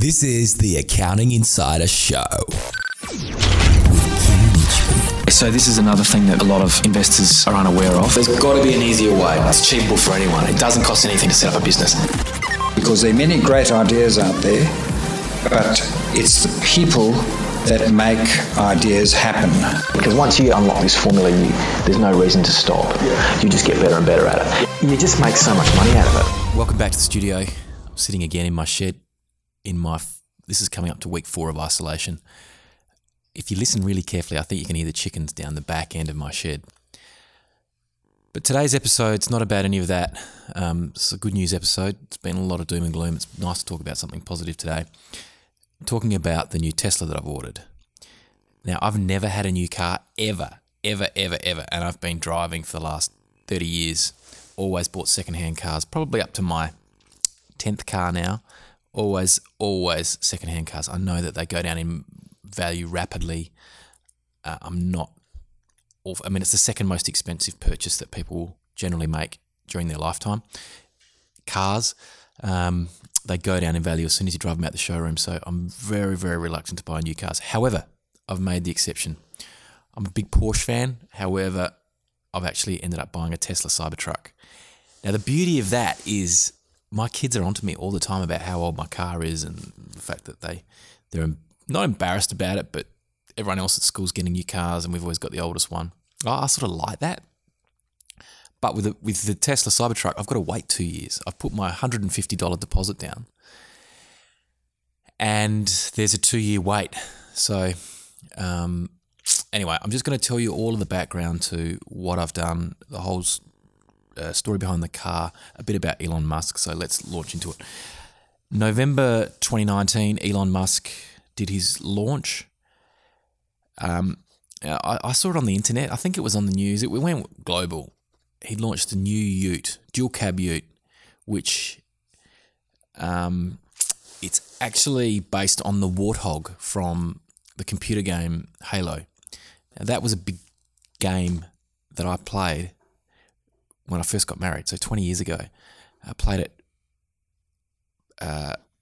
This is the Accounting Insider Show. So this is another thing that a lot of investors are unaware of. There's got to be an easier way. It's cheaper for anyone. It doesn't cost anything to set up a business. Because there are many great ideas out there, but it's the people that make ideas happen. Because once you unlock this formula, there's no reason to stop. You just get better and better at it. You just make so much money out of it. Welcome back to the studio. I'm sitting again in my shed. This is coming up to week 4 of isolation. If you listen really carefully, I think you can hear the chickens down the back end of my shed. But today's episode's not about any of that. It's a good news episode. It's been a lot of doom and gloom. It's nice to talk about something positive today. I'm talking about the new Tesla that I've ordered. Now, I've never had a new car ever, and I've been driving for the last 30 years. Always bought secondhand cars, probably up to my 10th car now. Always secondhand cars. I know that they go down in value rapidly. It's the second most expensive purchase that people generally make during their lifetime. Cars, they go down in value as soon as you drive them out the showroom. So I'm very, very reluctant to buy new cars. However, I've made the exception. I'm a big Porsche fan. However, I've actually ended up buying a Tesla Cybertruck. Now, the beauty of that is my kids are onto me all the time about how old my car is and the fact that they're not embarrassed about it, but everyone else at school's getting new cars and we've always got the oldest one. I sort of like that. But with the Tesla Cybertruck, I've got to wait 2 years. I've put my $150 deposit down and there's a 2-year wait. So anyway, I'm just going to tell you all of the background to what I've done, the whole story behind the car, a bit about Elon Musk. So let's launch into it. November 2019, Elon Musk did his launch. I saw it on the internet. I think it was on the news. It went global. He launched a new ute, dual cab ute, which it's actually based on the Warthog from the computer game Halo. Now, that was a big game that I played when I first got married, so 20 years ago. I played it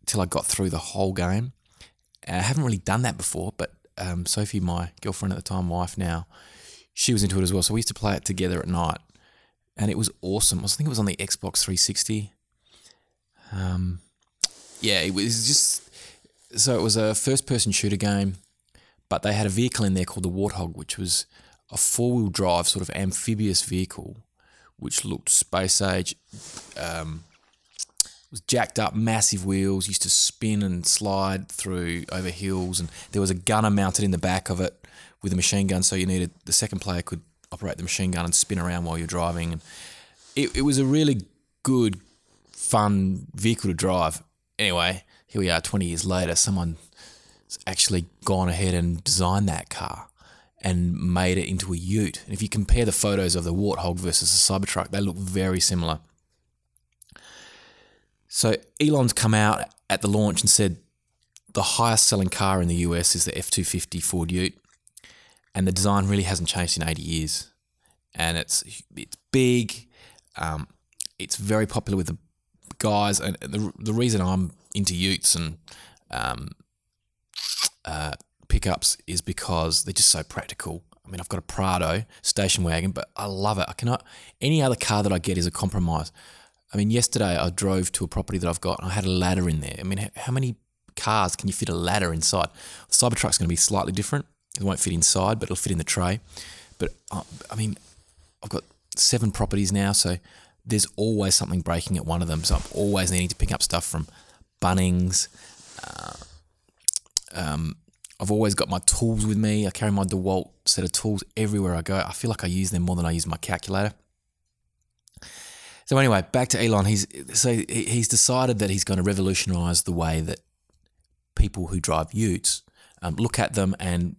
till I got through the whole game. I haven't really done that before, but Sophie, my girlfriend at the time, wife now, she was into it as well. So we used to play it together at night, and it was awesome. I think it was on the Xbox 360. It was a first-person shooter game, but they had a vehicle in there called the Warthog, which was a 4-wheel drive sort of amphibious vehicle, which looked space age, was jacked up, massive wheels, used to spin and slide through over hills, and there was a gunner mounted in the back of it with a machine gun, so the second player could operate the machine gun and spin around while you're driving. And it was a really good, fun vehicle to drive. Anyway, here we are 20 years later, someone's actually gone ahead and designed that car and made it into a ute. And if you compare the photos of the Warthog versus the Cybertruck, they look very similar. So Elon's come out at the launch and said the highest selling car in the US is the F250 Ford Ute, and the design really hasn't changed in 80 years. And it's big, it's very popular with the guys, and the reason I'm into utes and pickups is because they're just so practical. I mean, I've got a Prado station wagon, but I love it. Any other car that I get is a compromise. I mean, yesterday I drove to a property that I've got and I had a ladder in there. I mean, how many cars can you fit a ladder inside? The Cybertruck's going to be slightly different. It won't fit inside, but it'll fit in the tray. But I mean, I've got 7 properties now, so there's always something breaking at one of them. So I'm always needing to pick up stuff from Bunnings. I've always got my tools with me. I carry my DeWalt set of tools everywhere I go. I feel like I use them more than I use my calculator. So anyway, back to Elon. He's decided that he's going to revolutionise the way that people who drive utes look at them and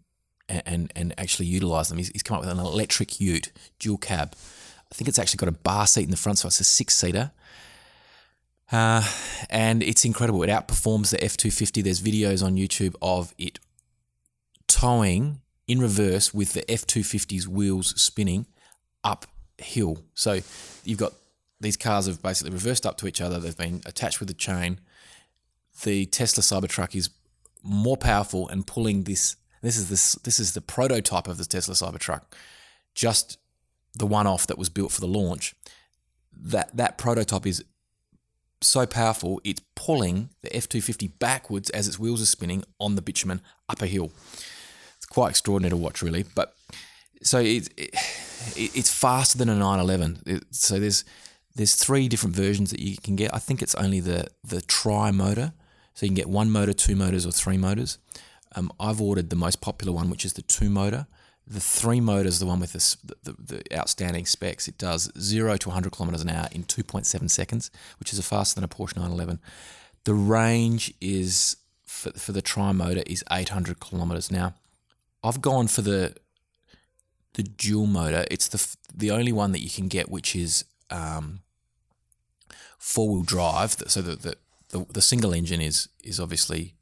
actually utilise them. He's come up with an electric ute, dual cab. I think it's actually got a bar seat in the front, so it's a 6-seater. And it's incredible. It outperforms the F-250. There's videos on YouTube of it towing in reverse with the F-250's wheels spinning uphill. So you've got these cars have basically reversed up to each other. They've been attached with a chain. the Tesla Cybertruck is more powerful and pulling this. This is the prototype of the Tesla Cybertruck, just the one-off that was built for the launch. That prototype is so powerful, it's pulling the F250 backwards as its wheels are spinning on the bitumen up a hill. It's quite extraordinary to watch, really. But so it's faster than a 911. So there's three different versions that you can get. I think it's only the tri-motor. So you can get one motor, two motors, or three motors. I've ordered the most popular one, which is the two motor. The three motor is the one with the outstanding specs. It does 0 to 100 kilometers an hour in 2.7 seconds, which is faster than a Porsche 911. The range is for the tri-motor is 800 kilometers. Now, I've gone for the dual motor. It's the only one that you can get, which is four-wheel drive. So the single engine is obviously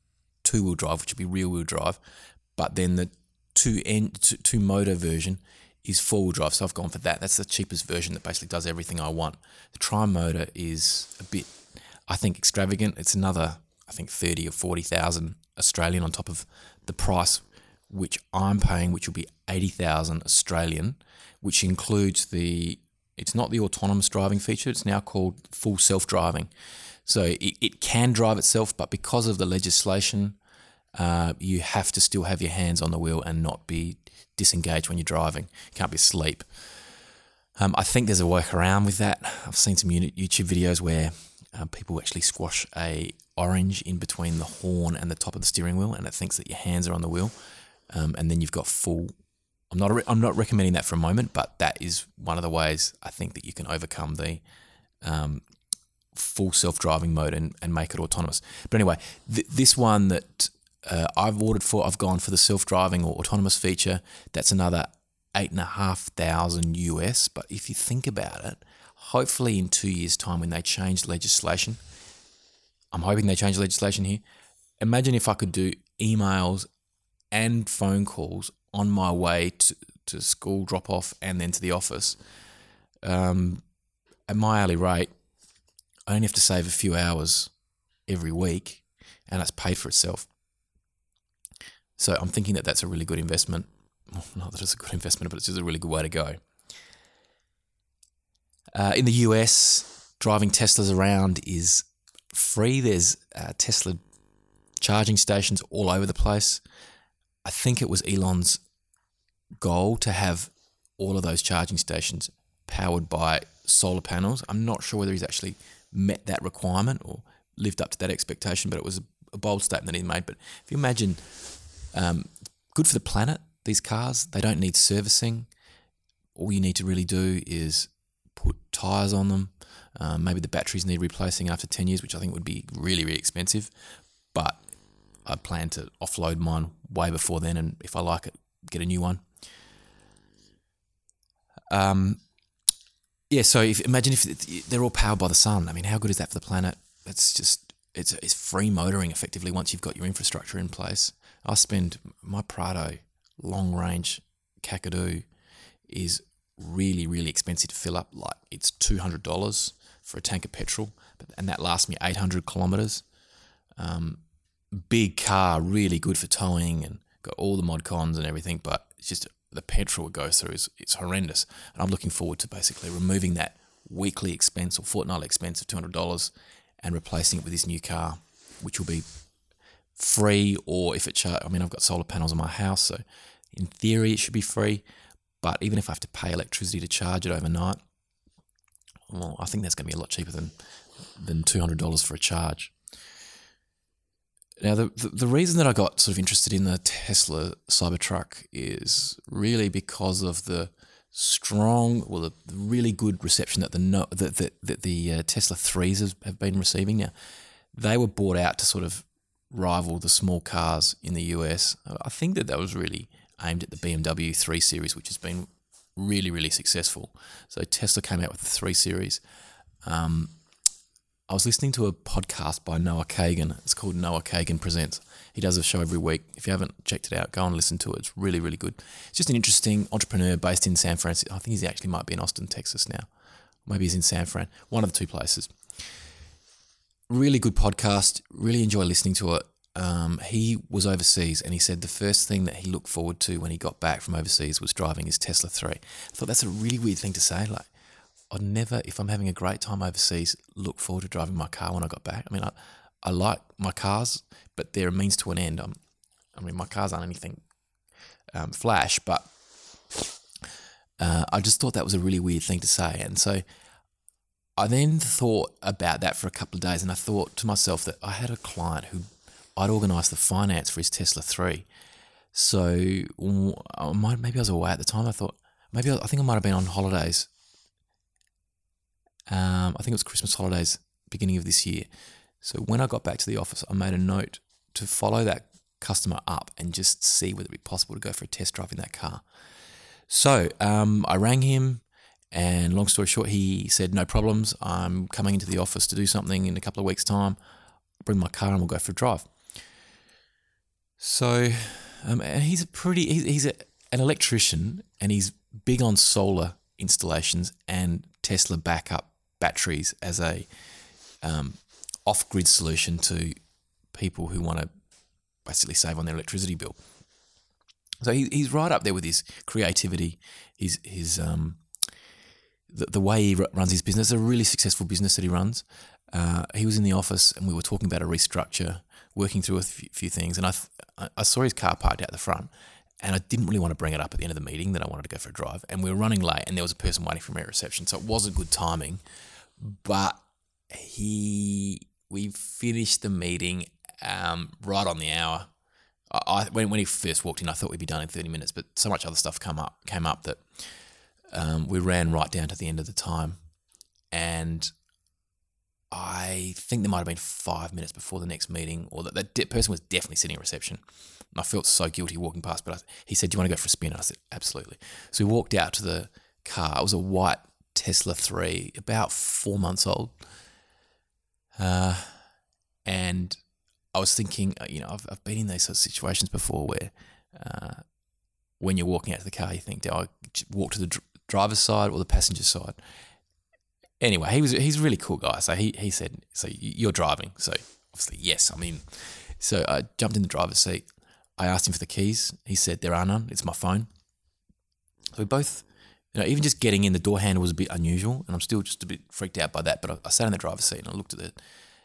two-wheel drive, which would be rear-wheel drive, but then the two motor version is four-wheel drive, so I've gone for that. That's the cheapest version that basically does everything I want. The tri-motor is a bit, I think, extravagant. It's another, I think, 30 or 40,000 Australian on top of the price which I'm paying, which will be 80,000 Australian, which includes it's not the autonomous driving feature, it's now called full self-driving. So it can drive itself, but because of the legislation, you have to still have your hands on the wheel and not be disengaged when you're driving. You can't be asleep. I think there's a workaround with that. I've seen some YouTube videos where people actually squash a orange in between the horn and the top of the steering wheel, and it thinks that your hands are on the wheel, and then you've got full. I'm not recommending that for a moment, but that is one of the ways I think that you can overcome the. Full self-driving mode and make it autonomous. But anyway, this one that I've ordered for, I've gone for the self-driving or autonomous feature. That's another $8,500 US. But if you think about it, hopefully in 2 years' time when they change legislation, I'm hoping they change legislation here. Imagine if I could do emails and phone calls on my way to school drop-off and then to the office. At my hourly rate, I only have to save a few hours every week, and it's paid for itself. So I'm thinking that that's a really good investment. Well, not that it's a good investment, but it's just a really good way to go. In the US, driving Teslas around is free. There's Tesla charging stations all over the place. I think it was Elon's goal to have all of those charging stations powered by solar panels. I'm not sure whether he's actually met that requirement or lived up to that expectation, but it was a bold statement that he made. But if you imagine, good for the planet, these cars, they don't need servicing. All you need to really do is put tyres on them. Maybe the batteries need replacing after 10 years, which I think would be really, really expensive. But I plan to offload mine way before then, and if I like it, get a new one. Yeah, so imagine if they're all powered by the sun. I mean, how good is that for the planet? That's just, it's free motoring effectively once you've got your infrastructure in place. I spend my Prado long range Kakadu is really, really expensive to fill up. Like it's $200 for a tank of petrol, and that lasts me 800 kilometers. Big car, really good for towing and got all the mod cons and everything, but it's just the petrol it goes through is horrendous. And I'm looking forward to basically removing that weekly expense or fortnightly expense of $200 and replacing it with this new car, which will be free, or if it I've got solar panels on my house, so in theory it should be free, but even if I have to pay electricity to charge it overnight, well, I think that's going to be a lot cheaper than $200 for a charge. Now, the reason that I got sort of interested in the Tesla Cybertruck is really because of the the really good reception that the Tesla 3s have been receiving. Now, they were bought out to sort of rival the small cars in the US. I think that was really aimed at the BMW 3 Series, which has been really, really successful. So Tesla came out with the 3 Series. I was listening to a podcast by Noah Kagan. It's called Noah Kagan Presents. He does a show every week. If you haven't checked it out, go and listen to it. It's really, really good. It's just an interesting entrepreneur based in San Francisco. I think he actually might be in Austin, Texas now. Maybe he's in San Fran, one of the two places. Really good podcast. Really enjoy listening to it. He was overseas and he said the first thing that he looked forward to when he got back from overseas was driving his Tesla 3. I thought that's a really weird thing to say. Like, I'd never, if I'm having a great time overseas, look forward to driving my car when I got back. I mean, I like my cars, but they're a means to an end. I mean, my cars aren't anything flash, but I just thought that was a really weird thing to say. And so I then thought about that for a couple of days, and I thought to myself that I had a client who I'd organised the finance for his Tesla 3. So maybe I was away at the time. I thought maybe I think I might have been on holidays. I think it was Christmas holidays, beginning of this year. So when I got back to the office, I made a note to follow that customer up and just see whether it would be possible to go for a test drive in that car. So I rang him, and long story short, he said, no problems. I'm coming into the office to do something in a couple of weeks' time. I'll bring my car and we'll go for a drive. So and he's a an electrician, and he's big on solar installations and Tesla backup batteries as a off-grid solution to people who want to basically save on their electricity bill. So he's right up there with his creativity, the way he runs his business. It's a really successful business that he runs. He was in the office and we were talking about a restructure, working through a few things, and I saw his car parked out the front, and I didn't really want to bring it up at the end of the meeting that I wanted to go for a drive, and we were running late and there was a person waiting for me at reception, so it wasn't good timing. But we finished the meeting right on the hour. When he first walked in, I thought we'd be done in 30 minutes, but so much other stuff came up that we ran right down to the end of the time. And I think there might have been 5 minutes before the next meeting, or that person was definitely sitting at reception. And I felt so guilty walking past, but he said, do you want to go for a spin? And I said, absolutely. So we walked out to the car. It was a white Tesla 3, about 4 months old. And I was thinking, you know, I've been in these sort of situations before where when you're walking out to the car, you think, do I walk to the driver's side or the passenger side? Anyway, he's a really cool guy. So he said, so you're driving. So obviously, yes, I mean, so I jumped in the driver's seat. I asked him for the keys. He said, there are none. It's my phone. So we both, you know, even just getting in, the door handle was a bit unusual, and I'm still just a bit freaked out by that. But I sat in the driver's seat and I looked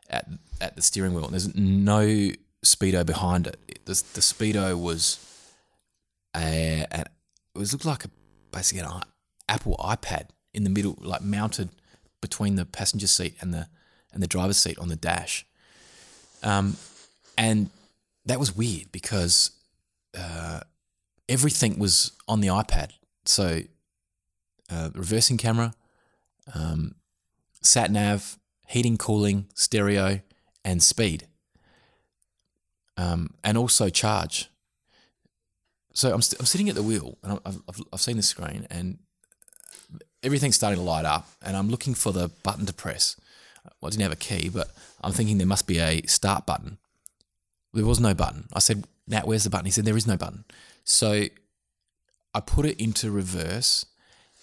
at the steering wheel, and there's no speedo behind it. The speedo was looked like basically an Apple iPad in the middle, like mounted between the passenger seat and the driver's seat on the dash. And that was weird because everything was on the iPad. So reversing camera, sat nav, heating, cooling, stereo, and speed, and also charge. So I'm sitting at the wheel, and I've seen the screen, and everything's starting to light up, and I'm looking for the button to press. Well, I didn't have a key, but I'm thinking there must be a start button. There was no button. I said, Nat, where's the button? He said, there is no button. So I put it into reverse,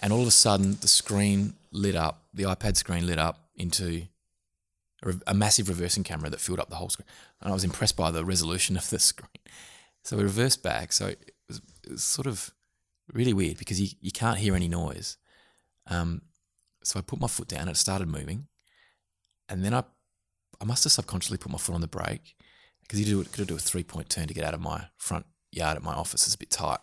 and all of a sudden the screen lit up, the iPad screen lit up into a massive reversing camera that filled up the whole screen. And I was impressed by the resolution of the screen. So we reversed back. So it was sort of really weird because you can't hear any noise. So I put my foot down and it started moving. And then I must have subconsciously put my foot on the brake because you could do a three-point turn to get out of my front yard at my office. It's a bit tight.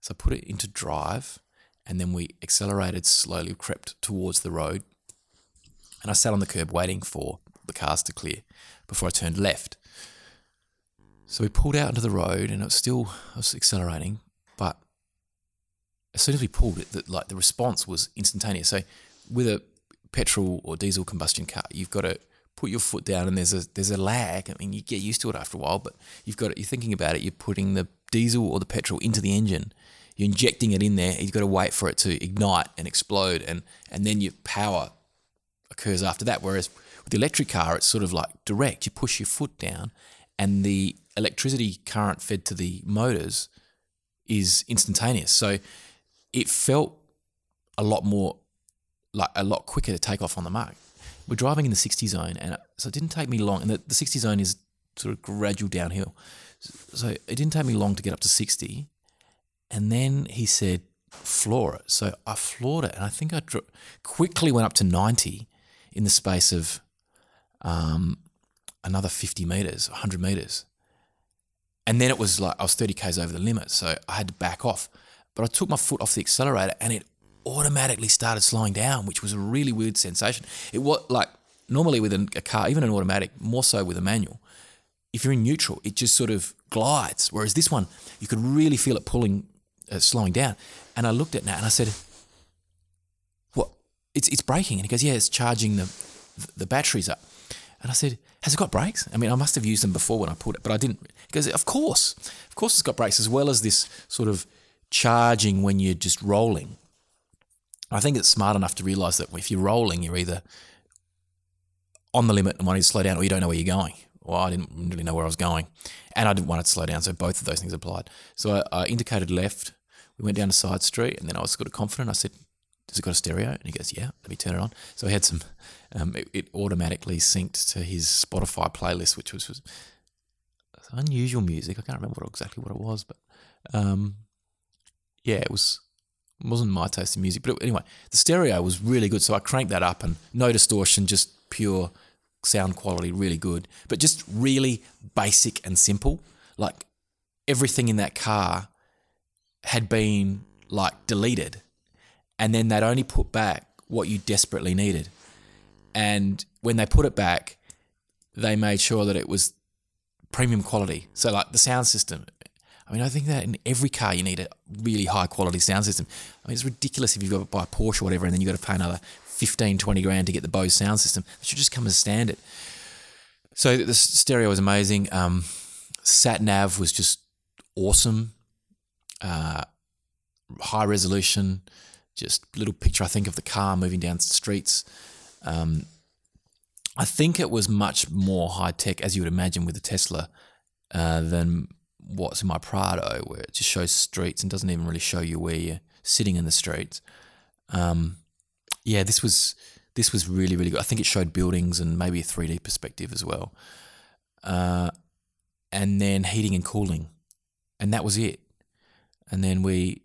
So I put it into drive, and then we accelerated slowly, crept towards the road. And I sat on the curb waiting for the cars to clear before I turned left. So we pulled out into the road, and I was accelerating, but as soon as we pulled it, the response was instantaneous. So with a petrol or diesel combustion car, you've got to put your foot down, and there's a lag. I mean, you get used to it after a while, but you're thinking about it. You're putting the diesel or the petrol into the engine. You're injecting it in there. You've got to wait for it to ignite and explode, and then your power occurs after that. Whereas with the electric car, it's sort of like direct. You push your foot down and the electricity current fed to the motors is instantaneous. So it felt a lot quicker to take off on the mark. we're driving in the 60 zone, and so it didn't take me long. And the 60 zone is sort of gradual downhill. So it didn't take me long to get up to 60. And then he said, floor it. So I floored it, and I think I quickly went up to 90 in the space of another 50 metres, 100 metres. And then it was like I was 30 Ks over the limit, so I had to back off. But I took my foot off the accelerator and it automatically started slowing down, which was a really weird sensation. It was like normally with a car, even an automatic, more so with a manual, if you're in neutral, it just sort of glides. Whereas this one, you could really feel it pulling, slowing down. And I looked at Nat and I said, "What? It's braking." And he goes, "Yeah, it's charging the batteries up." And I said, "Has it got brakes?" I mean, I must have used them before when I pulled it, but I didn't. He goes, "Of course, it's got brakes, as well as this sort of charging when you're just rolling." I think it's smart enough to realise that if you're rolling, you're either on the limit and wanting to slow down, or you don't know where you're going. Well, I didn't really know where I was going, and I didn't want it to slow down, so both of those things applied. So I indicated left. We went down a side street, and then I was sort of confident. I said, "Has it got a stereo?" And he goes, "Yeah, let me turn it on." So he had some, it automatically synced to his Spotify playlist, which was unusual music. I can't remember exactly what it was, but it wasn't my taste in music. But anyway, the stereo was really good. So I cranked that up, and no distortion, just pure sound quality, really good. But just really basic and simple. Like everything in that car had been like deleted, and then they'd only put back what you desperately needed. And when they put it back, they made sure that it was premium quality. So like the sound system, I mean, I think that in every car you need a really high quality sound system. I mean, it's ridiculous if you've got to buy a Porsche or whatever, and then you've got to pay another 15, 20 grand to get the Bose sound system. It should just come as standard. So the stereo was amazing. Sat nav was just awesome. High resolution, just little picture, I think, of the car moving down streets. I think it was much more high tech, as you would imagine, with the Tesla than what's in my Prado, where it just shows streets and doesn't even really show you where you're sitting in the streets. This was really, really good. I think it showed buildings and maybe a 3D perspective as well. And then heating and cooling, and that was it. And then we,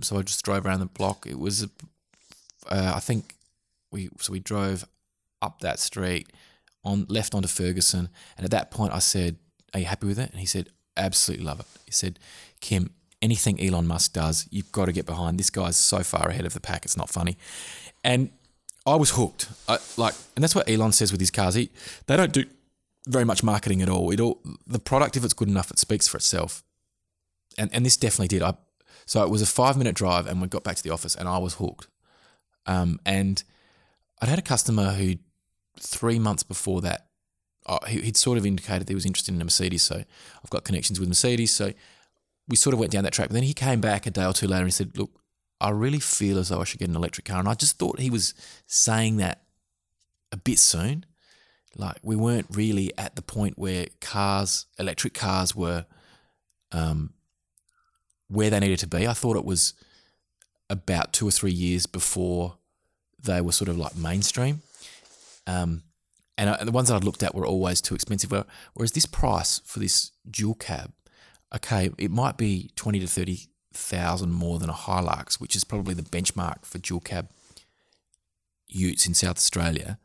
so I just drove around the block. It was, we drove up that street, left onto Ferguson. And at that point I said, "Are you happy with it?" And he said, "Absolutely love it." He said, "Kim, anything Elon Musk does, you've got to get behind. This guy's so far ahead of the pack, it's not funny." And I was hooked. And that's what Elon says with his cars. They don't do very much marketing at all. The product, if it's good enough, it speaks for itself. And this definitely did. So it was a 5-minute drive, and we got back to the office, and I was hooked. And I'd had a customer who 3 months before that, he'd sort of indicated he was interested in a Mercedes. So I've got connections with Mercedes. So we sort of went down that track. But then he came back a day or two later and he said, "Look, I really feel as though I should get an electric car." And I just thought he was saying that a bit soon. Like, we weren't really at the point where electric cars were where they needed to be. I thought it was about 2 or 3 years before they were sort of like mainstream. And the ones that I'd looked at were always too expensive. Whereas this price for this dual cab, okay, it might be 20 to 30,000 more than a Hilux, which is probably the benchmark for dual cab utes in South Australia.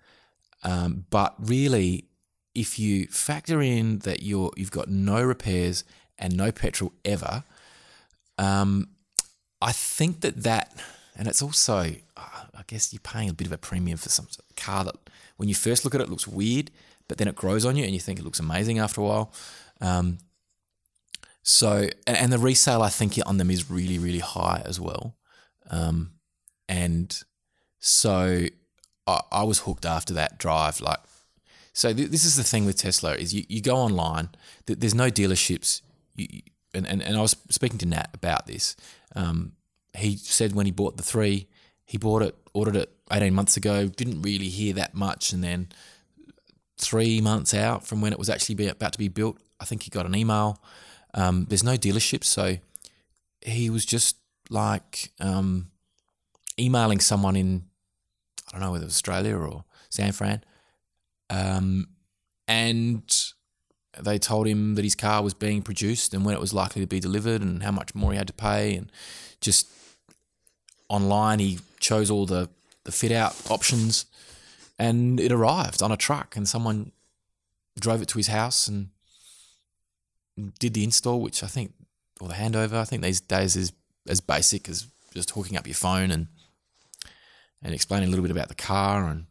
But really, if you factor in that you've got no repairs and no petrol ever, I think that, and it's also, I guess you're paying a bit of a premium for some car that when you first look at it looks weird, but then it grows on you and you think it looks amazing after a while. So the resale, I think, on them is really, really high as well. And so I was hooked after that drive. Like, so this is the thing with Tesla is you go online, there's no dealerships. And I was speaking to Nat about this. He said when he bought the 3, he ordered it 18 months ago, didn't really hear that much. And then 3 months out from when it was actually about to be built, I think he got an email. There's no dealership. So he was just like emailing someone in, I don't know whether it was Australia or San Fran, And they told him that his car was being produced and when it was likely to be delivered and how much more he had to pay. And just online, he chose all the fit out options, and it arrived on a truck and someone drove it to his house and did the install, which I think, or the handover, I think these days is as basic as just hooking up your phone and explaining a little bit about the car and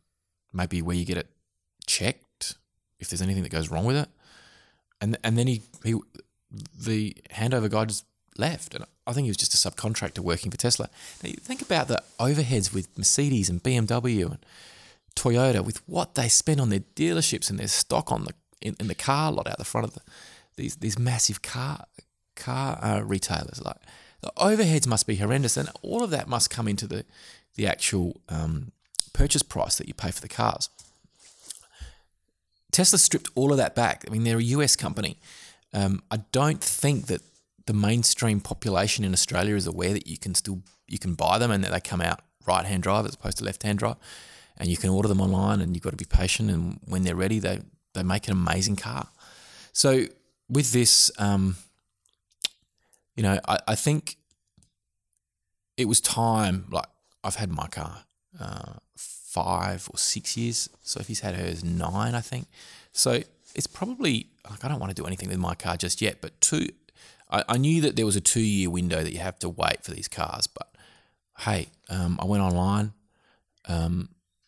maybe where you get it checked if there's anything that goes wrong with it. And then he the handover guy just left. And I think he was just a subcontractor working for Tesla. Now you think about the overheads with Mercedes and BMW and Toyota, with what they spend on their dealerships and their stock on the in the car lot out the front of these massive car retailers. Like, the overheads must be horrendous, and all of that must come into the actual purchase price that you pay for the cars. Tesla stripped all of that back. I mean, they're a US company. I don't think that the mainstream population in Australia is aware that you can buy them and that they come out right-hand drive as opposed to left-hand drive. And you can order them online, and you've got to be patient. And when they're ready, they make an amazing car. So with this, I think it was time. Like, I've had my car 5 or 6 years. Sophie's had hers 9, I think. So it's probably, like, I don't want to do anything with my car just yet. But I knew that there was a 2-year window that you have to wait for these cars. But hey, I went online.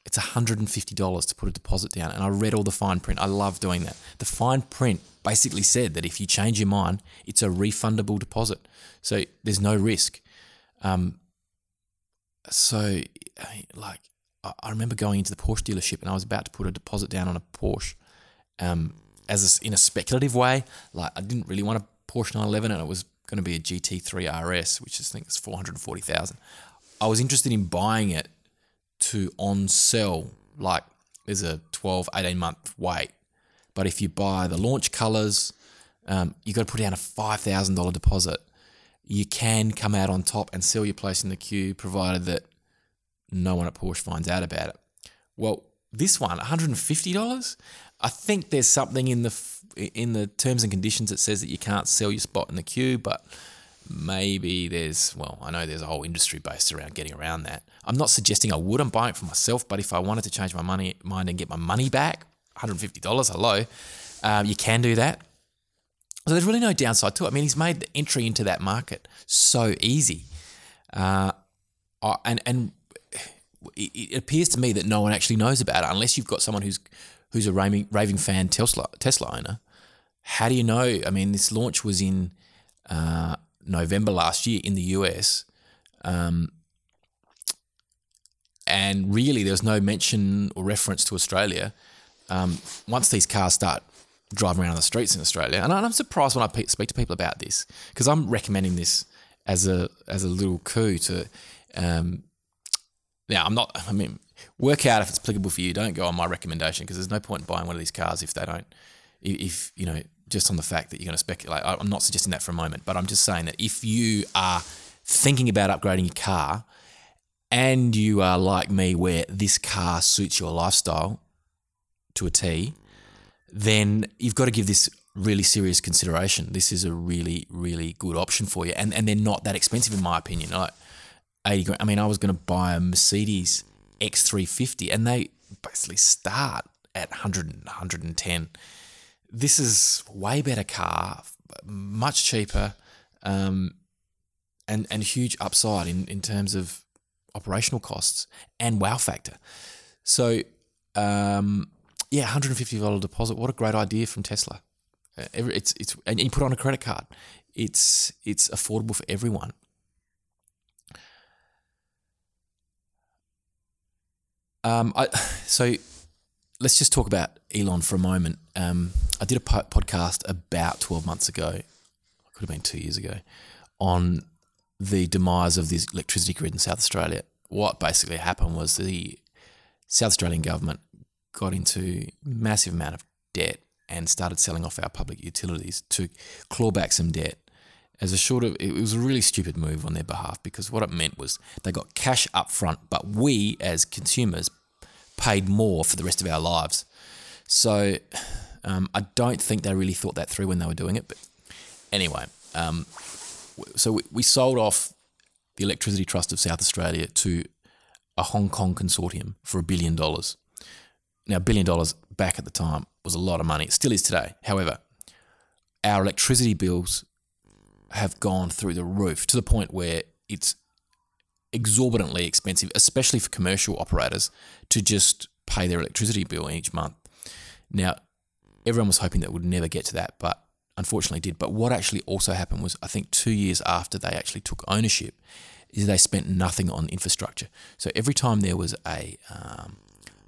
It's $150 to put a deposit down. And I read all the fine print. I love doing that. The fine print basically said that if you change your mind, it's a refundable deposit. So there's no risk. I remember going into the Porsche dealership and I was about to put a deposit down on a Porsche in a speculative way. Like, I didn't really want a Porsche 911 and it was going to be a GT3 RS, which I think is $440,000. I was interested in buying it to on sell, like there's a 12, 18-month wait. But if you buy the launch colours, you've got to put down a $5,000 deposit. You can come out on top and sell your place in the queue, provided that no one at Porsche finds out about it. Well, this one, $150, I think there's something in the terms and conditions that says that you can't sell your spot in the queue, but maybe I know there's a whole industry based around getting around that. I'm not suggesting I wouldn't buy it for myself, but if I wanted to change my mind and get my money back, $150, hello, you can do that. So there's really no downside to it. I mean, he's made the entry into that market so easy. And it appears to me that no one actually knows about it unless you've got someone who's a raving fan Tesla owner. How do you know? I mean, this launch was in November last year in the US, and really there was no mention or reference to Australia once these cars start driving around the streets in Australia. And I'm surprised when I speak to people about this, because I'm recommending this as a little coup to work out if it's applicable for you. Don't go on my recommendation, because there's no point in buying one of these cars if they don't, just on the fact that you're going to speculate. I'm not suggesting that for a moment, but I'm just saying that if you are thinking about upgrading your car and you are like me where this car suits your lifestyle to a T, then you've got to give this really serious consideration. This is a really, really good option for you. And they're not that expensive in my opinion. Like $80,000. I mean, I was going to buy a Mercedes X350 and they basically start at 100, 110. This is way better car, much cheaper, and huge upside in terms of operational costs and wow factor. So, $150 deposit. What a great idea from Tesla. It's and you put it on a credit card. It's affordable for everyone. Let's just talk about Elon for a moment. I did a podcast about 12 months ago, it could have been 2 years ago, on the demise of this electricity grid in South Australia. What basically happened was the South Australian government got into massive amount of debt and started selling off our public utilities to claw back some debt. It was a really stupid move on their behalf, because what it meant was they got cash up front, but we as consumers paid more for the rest of our lives. So I don't think they really thought that through when they were doing it. But anyway, so we sold off the Electricity Trust of South Australia to a Hong Kong consortium for $1 billion. Now, $1 billion back at the time was a lot of money. It still is today. However, our electricity bills have gone through the roof to the point where it's exorbitantly expensive, especially for commercial operators, to just pay their electricity bill each month. Now, everyone was hoping that would never get to that, but unfortunately did. But what actually also happened was, I think 2 years after they actually took ownership, is they spent nothing on infrastructure. So every time there was a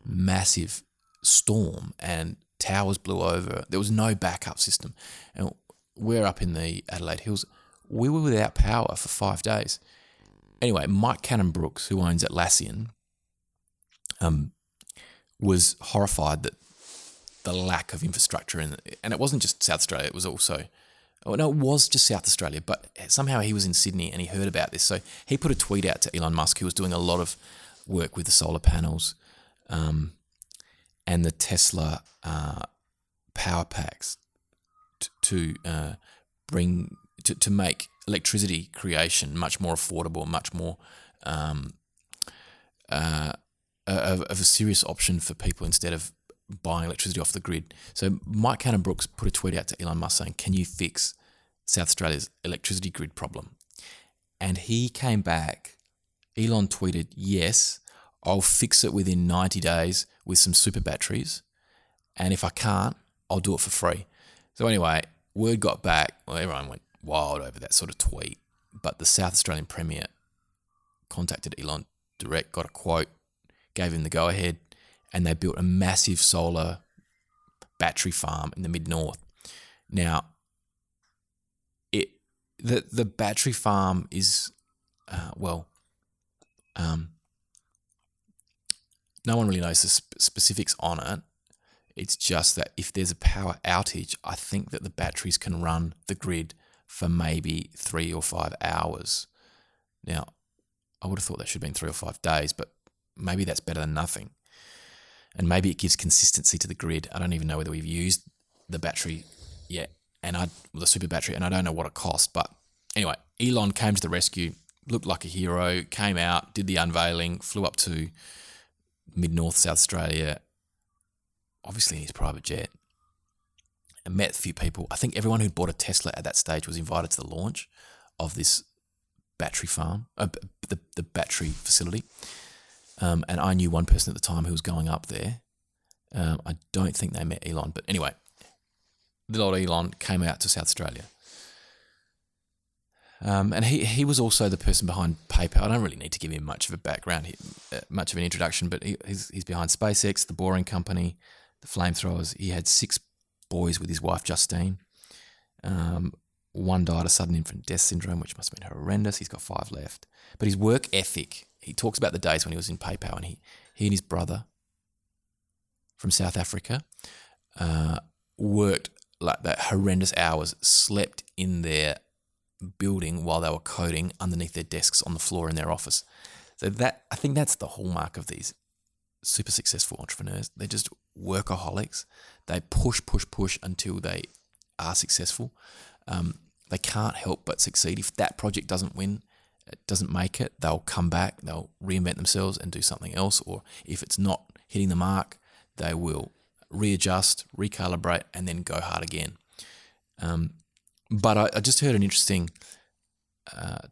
massive storm and towers blew over, there was no backup system. And we're up in the Adelaide Hills. We were without power for 5 days. Anyway, Mike Cannon-Brooks, who owns Atlassian, was horrified that the lack of infrastructure, and it wasn't just South Australia, it was also, oh no, it was just South Australia, but somehow he was in Sydney and he heard about this. So he put a tweet out to Elon Musk, who was doing a lot of work with the solar panels and the Tesla power packs to make electricity creation much more affordable, much more of a serious option for people instead of buying electricity off the grid. So Mike Cannon-Brooks put a tweet out to Elon Musk saying, "Can you fix South Australia's electricity grid problem?" And he came back. Elon tweeted, "Yes, I'll fix it within 90 days with some super batteries. And if I can't, I'll do it for free." So anyway, word got back. Well, everyone went wild over that sort of tweet. But the South Australian Premier contacted Elon direct, got a quote, gave him the go-ahead, and they built a massive solar battery farm in the mid-north. Now, the battery farm is, no one really knows the specifics on it. It's just that if there's a power outage, I think that the batteries can run the grid for maybe 3 or 5 hours. Now, I would have thought that should have been 3 or 5 days, but maybe that's better than nothing. And maybe it gives consistency to the grid. I don't even know whether we've used the battery yet, the super battery, and I don't know what it costs. But anyway, Elon came to the rescue, looked like a hero, came out, did the unveiling, flew up to mid-north South Australia, obviously in his private jet, and met a few people. I think everyone who'd bought a Tesla at that stage was invited to the launch of this battery farm, the battery facility. And I knew one person at the time who was going up there. I don't think they met Elon. But anyway, little old Elon came out to South Australia. And he was also the person behind PayPal. I don't really need to give him much of a background, much of an introduction, but he's behind SpaceX, the Boring Company, the Flamethrowers. He had 6 boys with his wife, Justine. One died of sudden infant death syndrome, which must have been horrendous. He's got 5 left. But his work ethic... He talks about the days when he was in PayPal, and he and his brother from South Africa worked like that horrendous hours, slept in their building while they were coding underneath their desks on the floor in their office. So that, I think that's the hallmark of these super successful entrepreneurs. They're just workaholics. They push until they are successful. They can't help but succeed. If that project doesn't win, it doesn't make it, they'll come back, they'll reinvent themselves and do something else. Or if it's not hitting the mark, they will readjust, recalibrate, and then go hard again. But I just heard an interesting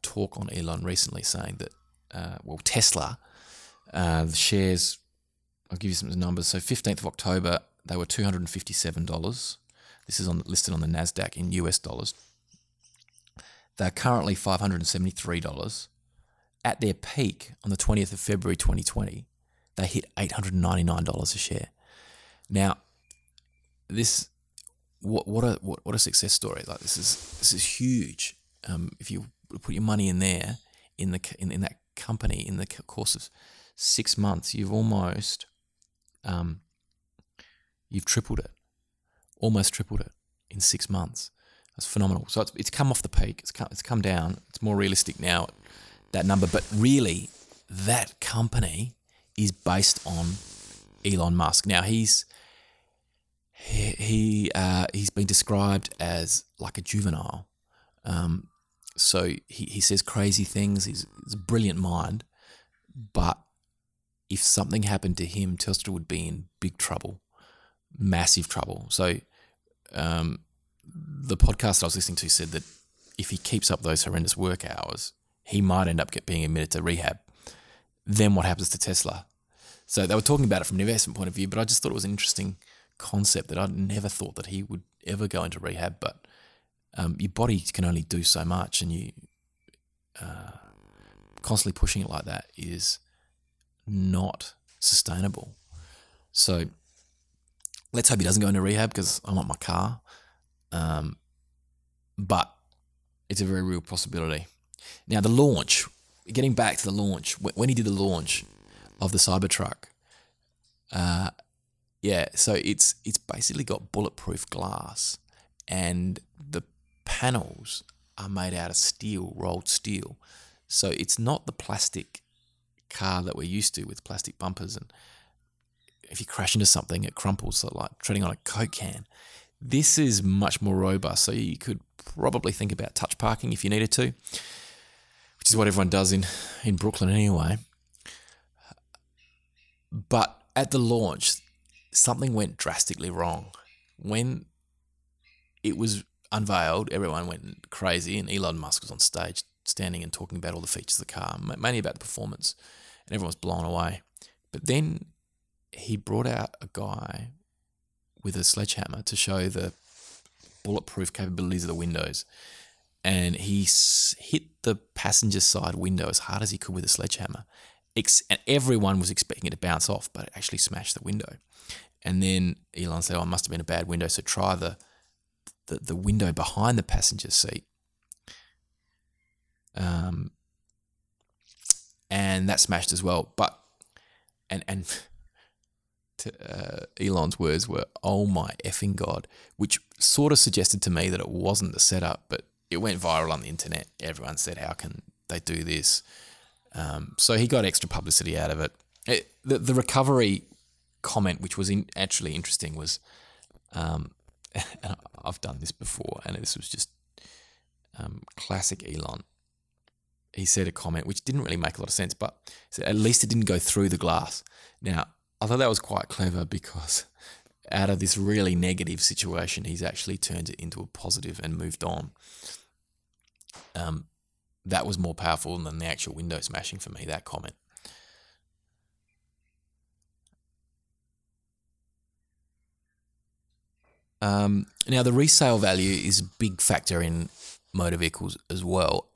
talk on Elon recently saying that, Tesla, the shares, I'll give you some numbers. So 15th of October, they were $257. This is listed on the NASDAQ in US dollars. They're currently $573. At their peak on the 20th of February 2020, they hit $899 a share. Now, this what a success story! Like this is huge. If you put your money in there in that company in the course of 6 months, you've almost you've tripled it, almost tripled it in 6 months. It's phenomenal. So it's come off the peak. It's come down. It's more realistic now, that number. But really, that company is based on Elon Musk. Now, he's he's been described as like a juvenile. So he says crazy things. He's a brilliant mind, but if something happened to him, Tesla would be in big trouble, massive trouble. So the podcast I was listening to said that if he keeps up those horrendous work hours, he might end up being admitted to rehab. Then what happens to Tesla? So they were talking about it from an investment point of view, but I just thought it was an interesting concept that I'd never thought that he would ever go into rehab. But your body can only do so much, and you constantly pushing it like that is not sustainable. So let's hope he doesn't go into rehab, because I want my car. But it's a very real possibility. Now, the launch, getting back to the launch, when he did the launch of the Cybertruck, so it's basically got bulletproof glass, and the panels are made out of steel, rolled steel. So it's not the plastic car that we're used to with plastic bumpers, and if you crash into something, it crumples, so like treading on a Coke can. This is much more robust, so you could probably think about touch parking if you needed to, which is what everyone does in Brooklyn anyway. But at the launch, something went drastically wrong. When it was unveiled, everyone went crazy, and Elon Musk was on stage standing and talking about all the features of the car, mainly about the performance, and everyone was blown away. But then he brought out a guy with a sledgehammer to show the bulletproof capabilities of the windows, and he hit the passenger side window as hard as he could with a sledgehammer, and everyone was expecting it to bounce off, but it actually smashed the window. And then Elon said, "Oh, it must have been a bad window, so try the window behind the passenger seat." And that smashed as well. But Elon's words were, "Oh my effing God," which sort of suggested to me that it wasn't the setup, but it went viral on the internet. Everyone said, "How can they do this?" So he got extra publicity out of it. The recovery comment, which was actually interesting, was, and I've done this before, and this was just classic Elon. He said a comment which didn't really make a lot of sense, but he said, "At least it didn't go through the glass." Now, I thought that was quite clever, because out of this really negative situation, he's actually turned it into a positive and moved on. That was more powerful than the actual window smashing for me, that comment. Now, the resale value is a big factor in motor vehicles as well.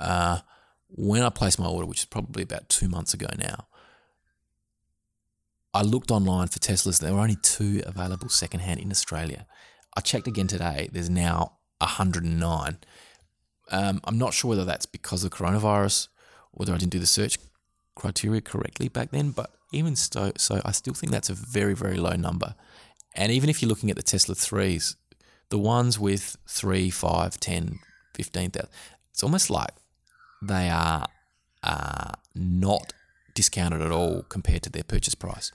When I placed my order, which is probably about 2 months ago now, I looked online for Teslas. There were only two available secondhand in Australia. I checked again today. There's now 109. I'm not sure whether that's because of coronavirus or whether I didn't do the search criteria correctly back then, but even so I still think that's a very, very low number. And even if you're looking at the Tesla 3s, the ones with 3, 5, 10, 15,000, it's almost like they are not discounted at all compared to their purchase price.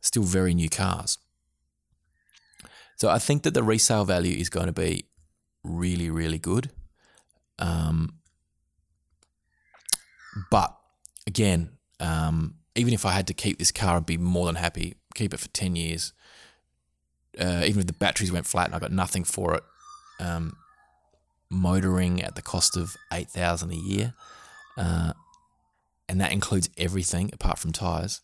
Still very new cars. So I think that the resale value is going to be really, really good. But again, even if I had to keep this car, I'd be more than happy, keep it for 10 years. Even if the batteries went flat and I got nothing for it, motoring at the cost of $8,000 a year, and that includes everything apart from tyres,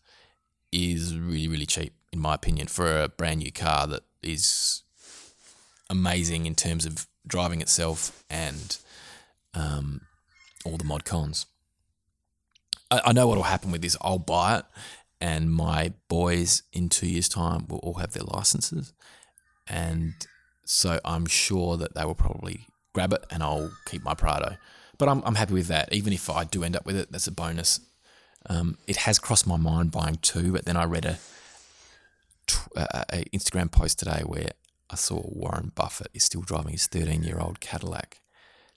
is really, really cheap, in my opinion, for a brand new car that is amazing in terms of driving itself and all the mod cons. I know what will happen with this. I'll buy it, and my boys in 2 years' time will all have their licenses, and so I'm sure that they will probably grab it, and I'll keep my Prado. But I'm happy with that. Even if I do end up with it, that's a bonus. It has crossed my mind buying two, but then I read a Instagram post today where I saw Warren Buffett is still driving his 13-year-old Cadillac.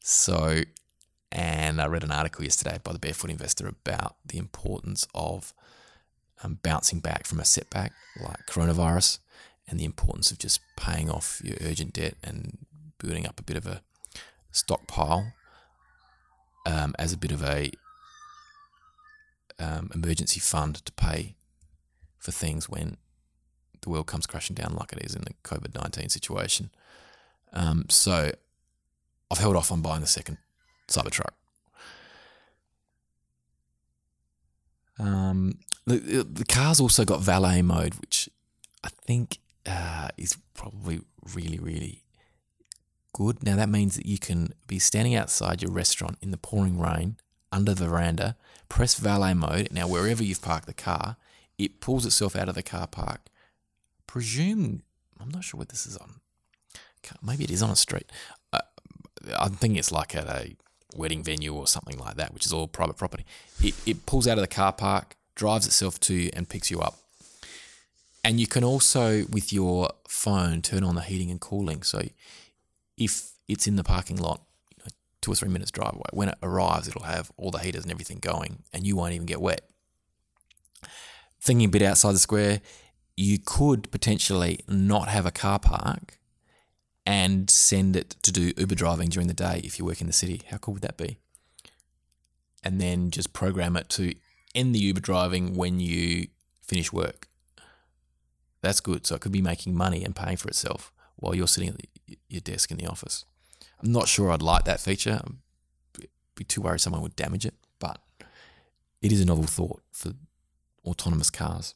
So, and I read an article yesterday by the Barefoot Investor about the importance of bouncing back from a setback like coronavirus, and the importance of just paying off your urgent debt and building up a bit of a stockpile as a bit of a emergency fund to pay for things when the world comes crashing down like it is in the COVID-19 situation. So I've held off on buying the second Cybertruck. The car's also got valet mode, which I think is probably really, really good. Now, that means that you can be standing outside your restaurant in the pouring rain under the veranda, press valet mode. Now, wherever you've parked the car, it pulls itself out of the car park. I'm not sure what this is on. Maybe it is on a street. I'm thinking it's like at a wedding venue or something like that, which is all private property. It pulls out of the car park, drives itself to you and picks you up. And you can also, with your phone, turn on the heating and cooling. So if it's in the parking lot, 2 or 3 minutes drive away, when it arrives, it'll have all the heaters and everything going and you won't even get wet. Thinking a bit outside the square, you could potentially not have a car park and send it to do Uber driving during the day if you work in the city. How cool would that be? And then just program it to end the Uber driving when you finish work. That's good. So it could be making money and paying for itself while you're sitting at your desk in the office. I'm not sure I'd like that feature. I'd be too worried someone would damage it, but it is a novel thought for autonomous cars.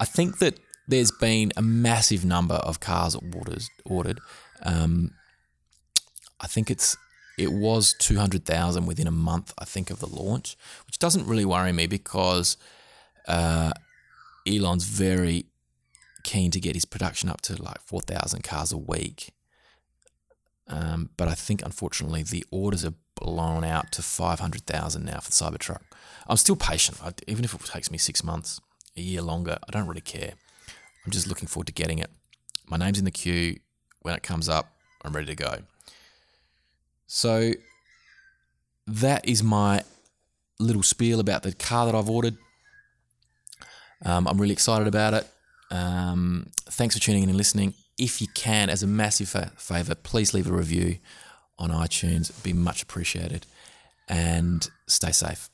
I think that there's been a massive number of cars ordered. I think it was 200,000 within a month, I think, of the launch, which doesn't really worry me because Elon's very keen to get his production up to like 4,000 cars a week. But I think, unfortunately, the orders are blown out to 500,000 now for the Cybertruck. I'm still patient, even if it takes me 6 months. A year longer, I don't really care. I'm just looking forward to getting it. My name's in the queue. When it comes up, I'm ready to go. So that is my little spiel about the car that I've ordered. I'm really excited about it. Thanks for tuning in and listening. If you can, as a massive favour, please leave a review on iTunes. It'd be much appreciated. And stay safe.